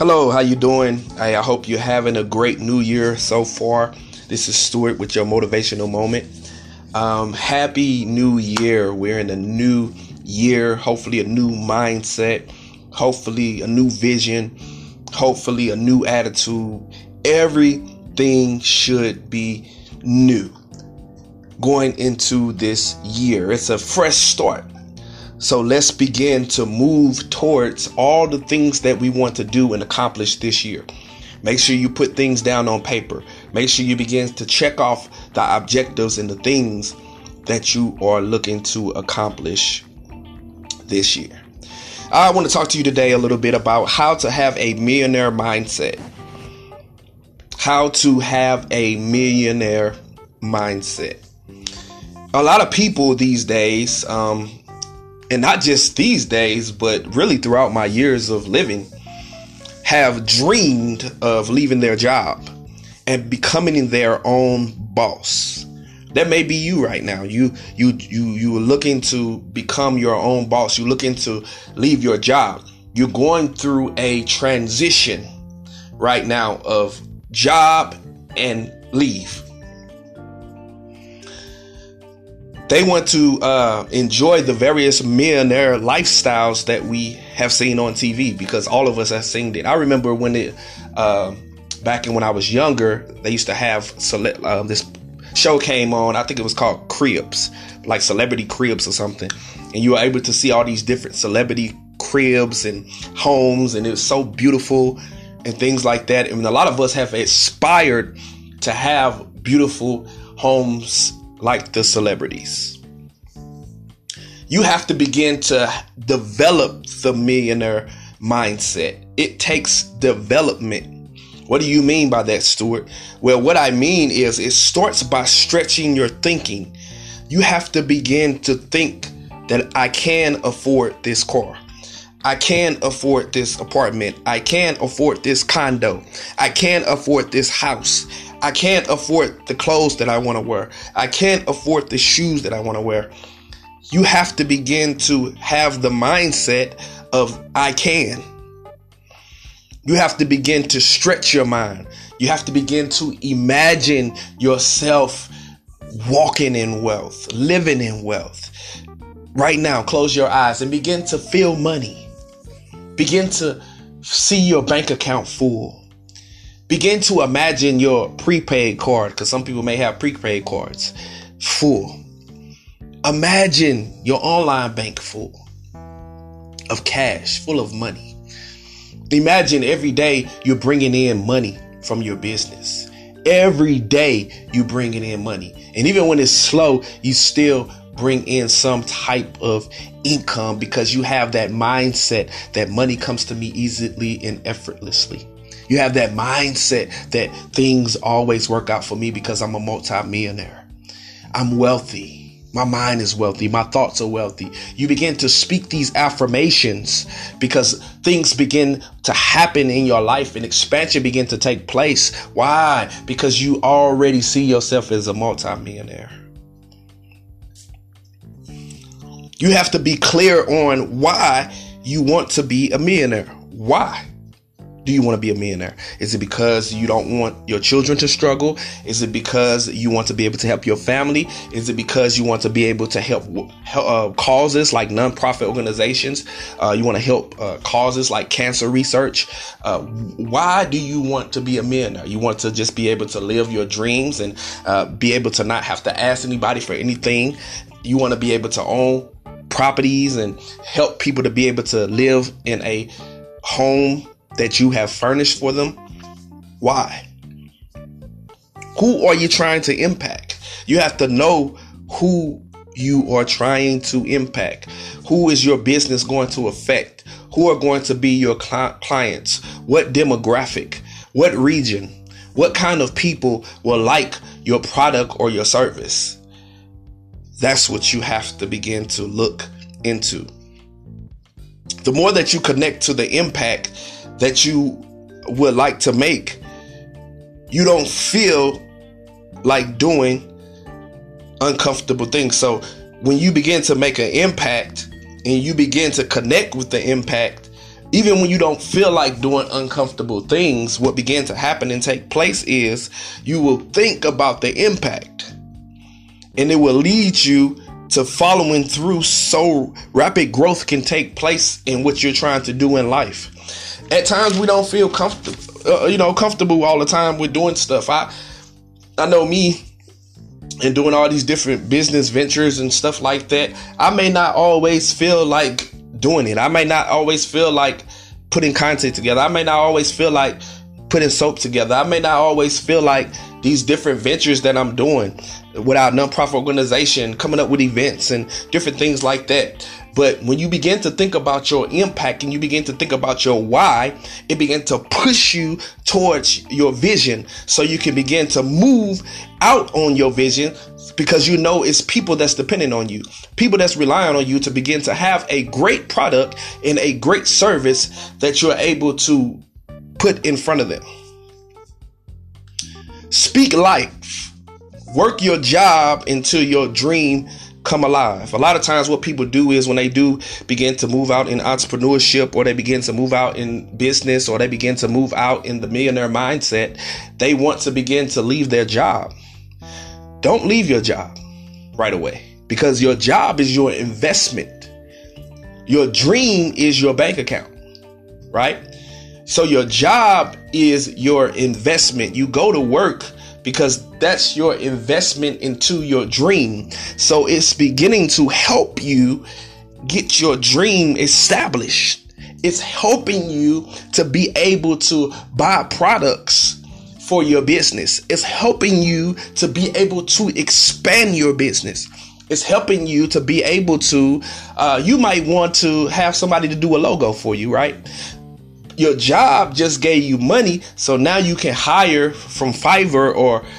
Hello, how you doing? I hope you're having a great new year so far. This is Stuart with your motivational moment. Happy New Year. We're in a new year, hopefully a new mindset, hopefully a new vision, hopefully a new attitude. Everything should be new going into this year. It's a fresh start. So let's begin to move towards all the things that we want to do and accomplish this year. Make sure you put things down on paper. Make sure you begin to check off the objectives and the things that you are looking to accomplish this year. I want to talk to you today a little bit about how to have a millionaire mindset. How to have a millionaire mindset. A lot of people these days, and not just these days, but really throughout my years of living, have dreamed of leaving their job and becoming their own boss. That may be you right now. You are looking to become your own boss. You're looking to leave your job. You're going through a transition right now of job and leave. They want to enjoy the various millionaire lifestyles that we have seen on TV, because all of us have seen it. I remember when when I was younger, they used to have this show came on. I think it was called Cribs, like Celebrity Cribs or something. And you were able to see all these different celebrity cribs and homes, and it was so beautiful and things like that. And a lot of us have aspired to have beautiful homes like the celebrities. You have to begin to develop the millionaire mindset. It takes development. What do you mean by that, Stuart? Well, what I mean is it starts by stretching your thinking. You have to begin to think that I can afford this car. I can afford this apartment. I can afford this condo. I can afford this house. I can't afford the clothes that I want to wear. I can't afford the shoes that I want to wear. You have to begin to have the mindset of I can. You have to begin to stretch your mind. You have to begin to imagine yourself walking in wealth, living in wealth. Right now, close your eyes and begin to feel money. Begin to see your bank account full. Begin to imagine your prepaid card, because some people may have prepaid cards, full. Imagine your online bank full of cash, full of money. Imagine every day you're bringing in money from your business. Every day you're bringing in money. And even when it's slow, you still bring in some type of income because you have that mindset that money comes to me easily and effortlessly. You have that mindset that things always work out for me because I'm a multimillionaire. I'm wealthy. My mind is wealthy. My thoughts are wealthy. You begin to speak these affirmations because things begin to happen in your life and expansion begin to take place. Why? Because you already see yourself as a multimillionaire. You have to be clear on why you want to be a millionaire. Why? Do you want to be a millionaire? Is it because you don't want your children to struggle? Is it because you want to be able to help your family? Is it because you want to be able to help causes like nonprofit organizations? You want to help causes like cancer research? Why do you want to be a millionaire? You want to just be able to live your dreams and be able to not have to ask anybody for anything. You want to be able to own properties and help people to be able to live in a home that you have furnished for them. Why? Who are you trying to impact? You have to know who you are trying to impact. Who is your business going to affect? Who are going to be your clients? What demographic? What region? What kind of people will like your product or your service? That's what you have to begin to look into. The more that you connect to the impact that you would like to make, you don't feel like doing uncomfortable things. So when you begin to make an impact and you begin to connect with the impact, Even when you don't feel like doing uncomfortable things, what begins to happen and take place is you will think about the impact, and it will lead you to following through. So rapid growth can take place in what you're trying to do in life. At times we don't feel comfortable all the time with doing stuff. I know me, and doing all these different business ventures and stuff like that, I may not always feel like doing it. I may not always feel like putting content together. I may not always feel like putting soap together. I may not always feel like these different ventures that I'm doing with our nonprofit organization, coming up with events and different things like that. But when you begin to think about your impact and you begin to think about your why, it begins to push you towards your vision, so you can begin to move out on your vision, because you know it's people that's depending on you, people that's relying on you to begin to have a great product and a great service that you're able to put in front of them. Speak life. Work your job until your dream come alive. A lot of times what people do is when they do begin to move out in entrepreneurship, or they begin to move out in business, or they begin to move out in the millionaire mindset, they want to begin to leave their job. Don't leave your job right away, because your job is your investment. Your dream is your bank account, right? So your job is your investment. You go to work because that's your investment into your dream. So it's beginning to help you get your dream established. It's helping you to be able to buy products for your business. It's helping you to be able to expand your business. It's helping you to be able to, you might want to have somebody to do a logo for you, right? Your job just gave you money, so now you can hire from Fiverr,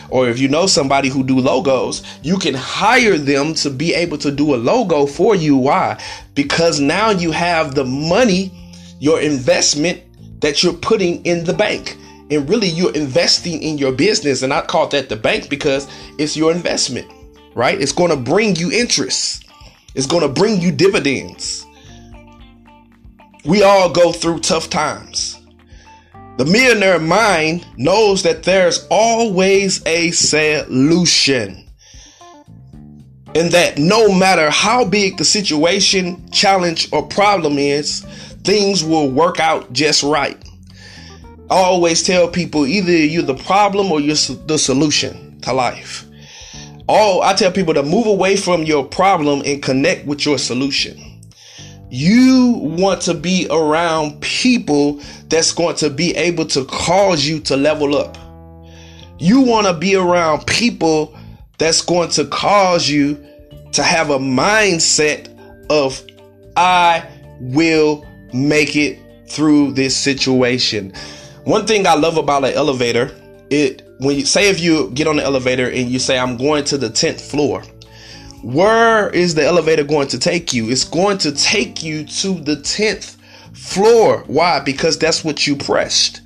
or if you know somebody who do logos, you can hire them to be able to do a logo for you. Why? Because now you have the money, your investment that you're putting in the bank. And really, you're investing in your business, and I call that the bank because it's your investment, right? It's going to bring you interest. It's going to bring you dividends. We all go through tough times. The millionaire mind knows that there's always a solution, and that no matter how big the situation, challenge, or problem is, things will work out just right. I always tell people, either you're the problem or you're the solution to life. I tell people to move away from your problem and connect with your solution. You want to be around people that's going to be able to cause you to level up. You want to be around people that's going to cause you to have a mindset of, I will make it through this situation. One thing I love about an elevator, if you get on the elevator and you say, I'm going to the 10th floor. Where is the elevator going to take you? It's going to take you to the 10th floor. Why? Because that's what you pressed.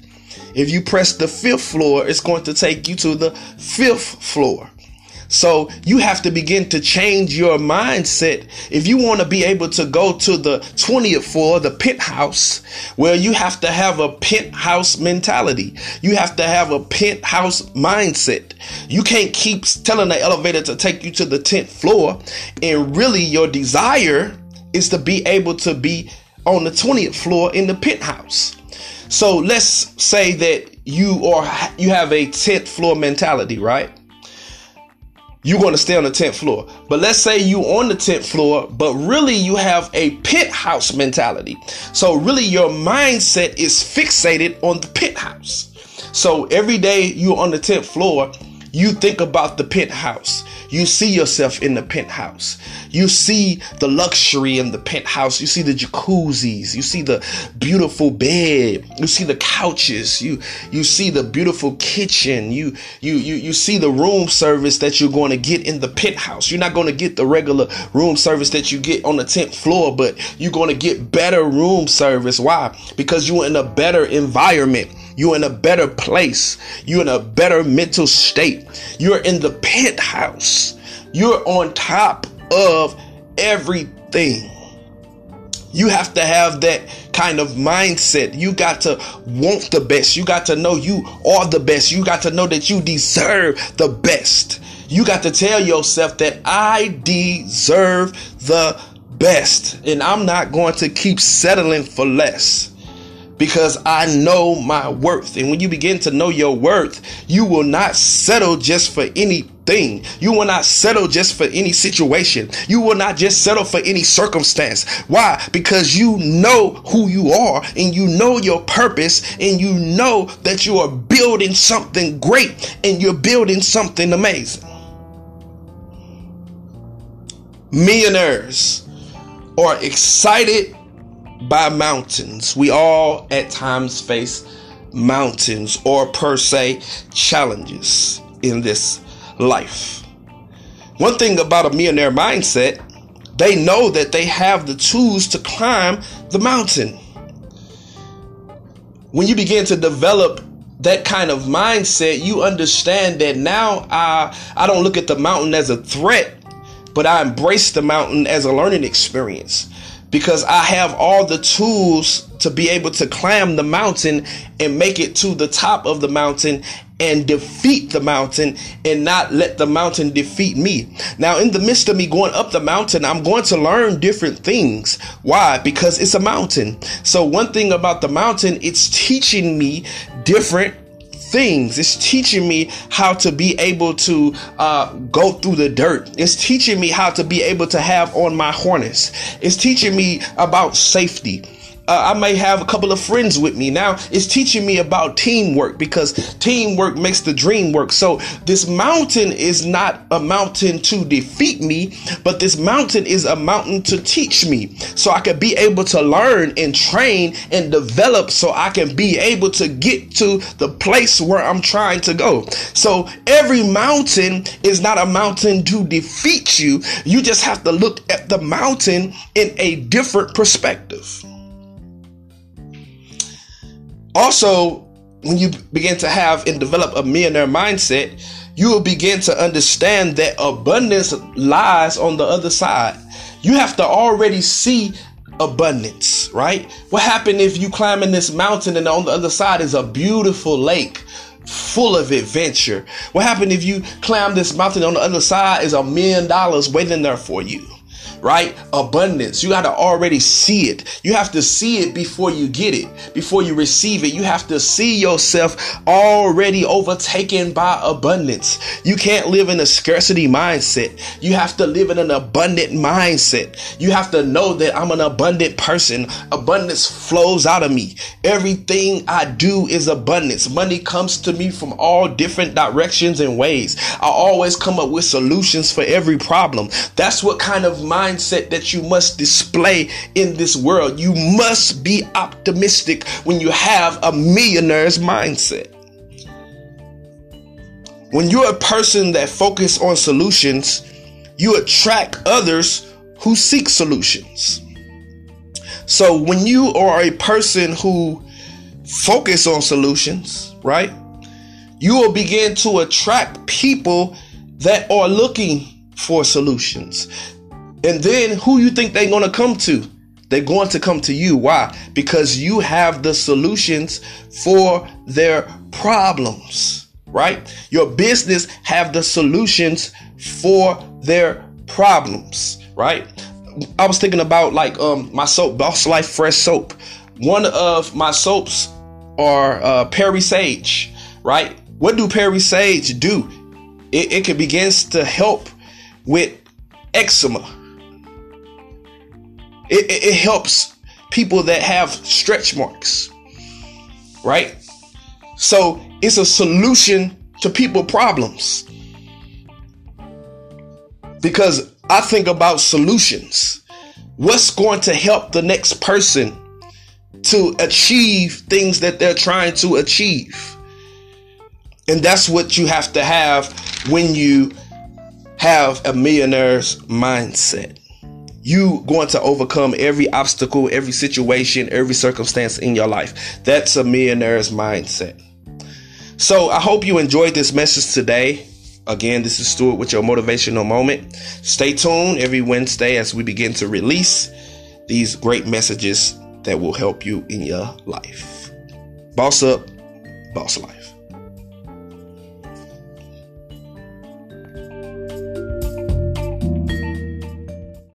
If you press the 5th floor, it's going to take you to the 5th floor. So you have to begin to change your mindset. If you want to be able to go to the 20th floor, the penthouse, well, you have to have a penthouse mentality. You have to have a penthouse mindset. You can't keep telling the elevator to take you to the 10th floor, and really your desire is to be able to be on the 20th floor in the penthouse. So let's say that you have a 10th floor mentality, right? You're going to stay on the 10th floor. But let's say you on the 10th floor, but really you have a penthouse mentality. So really your mindset is fixated on the penthouse. So every day you're on the 10th floor, you think about the penthouse. You see yourself in the penthouse. You see the luxury in the penthouse. You see the jacuzzis. You see the beautiful bed. You see the couches. You see the beautiful kitchen. You see the room service that you're going to get in the penthouse. You're not going to get the regular room service that you get on the 10th floor, but you're going to get better room service. Why? Because you're in a better environment. You're in a better place. You're in a better mental state. You're in the penthouse. You're on top of everything. You have to have that kind of mindset. You got to want the best. You got to know you are the best. You got to know that you deserve the best. You got to tell yourself that I deserve the best, and I'm not going to keep settling for less, because I know my worth. And when you begin to know your worth, you will not settle just for anything. You will not settle just for any situation. You will not just settle for any circumstance. Why? Because you know who you are, and you know your purpose, and you know that you are building something great, and you're building something amazing. Millionaires are excited by mountains. We all at times face mountains, or per se challenges in this life. One thing about a millionaire mindset, they know that they have the tools to climb the mountain. When you begin to develop that kind of mindset, you understand that now I don't look at the mountain as a threat, but I embrace the mountain as a learning experience, because I have all the tools to be able to climb the mountain and make it to the top of the mountain and defeat the mountain, and not let the mountain defeat me. Now, in the midst of me going up the mountain, I'm going to learn different things. Why? Because it's a mountain. So one thing about the mountain, it's teaching me different things. It's teaching me how to be able to go through the dirt. It's teaching me how to be able to have on my harness. It's teaching me about safety. I may have a couple of friends with me. Now it's teaching me about teamwork, because teamwork makes the dream work. So this mountain is not a mountain to defeat me, but this mountain is a mountain to teach me, so I can be able to learn and train and develop, so I can be able to get to the place where I'm trying to go. So every mountain is not a mountain to defeat you. You just have to look at the mountain in a different perspective. Also, when you begin to have and develop a millionaire mindset, you will begin to understand that abundance lies on the other side. You have to already see abundance, right? What happened if you climb in this mountain and on the other side is a beautiful lake full of adventure? What happened if you climb this mountain and on the other side is $1 million waiting there for you? Right? Abundance. You got to already see it. You have to see it before you get it, before you receive it. You have to see yourself already overtaken by abundance. You can't live in a scarcity mindset. You have to live in an abundant mindset. You have to know that I'm an abundant person. Abundance flows out of me. Everything I do is abundance. Money comes to me from all different directions and ways. I always come up with solutions for every problem. That's what kind of mindset that you must display in this world. You must be optimistic when you have a millionaire's mindset. When you're a person that focuses on solutions, you attract others who seek solutions. So when you are a person who focuses on solutions, right, you will begin to attract people that are looking for solutions. And then who you think they're going to come to? They're going to come to you. Why? Because you have the solutions for their problems, right? Your business have the solutions for their problems, right? I was thinking about like my soap, Boss Life Fresh Soap. One of my soaps are Perry Sage, right? What do Perry Sage do? It begins to help with eczema. It helps people that have stretch marks, right? So it's a solution to people's problems, because I think about solutions. What's going to help the next person to achieve things that they're trying to achieve? And that's what you have to have when you have a millionaire's mindset. You going to overcome every obstacle, every situation, every circumstance in your life. That's a millionaire's mindset. So I hope you enjoyed this message today. Again, this is Stuart with your motivational moment. Stay tuned every Wednesday as we begin to release. these great messages that will help you in your life. Boss up, boss life.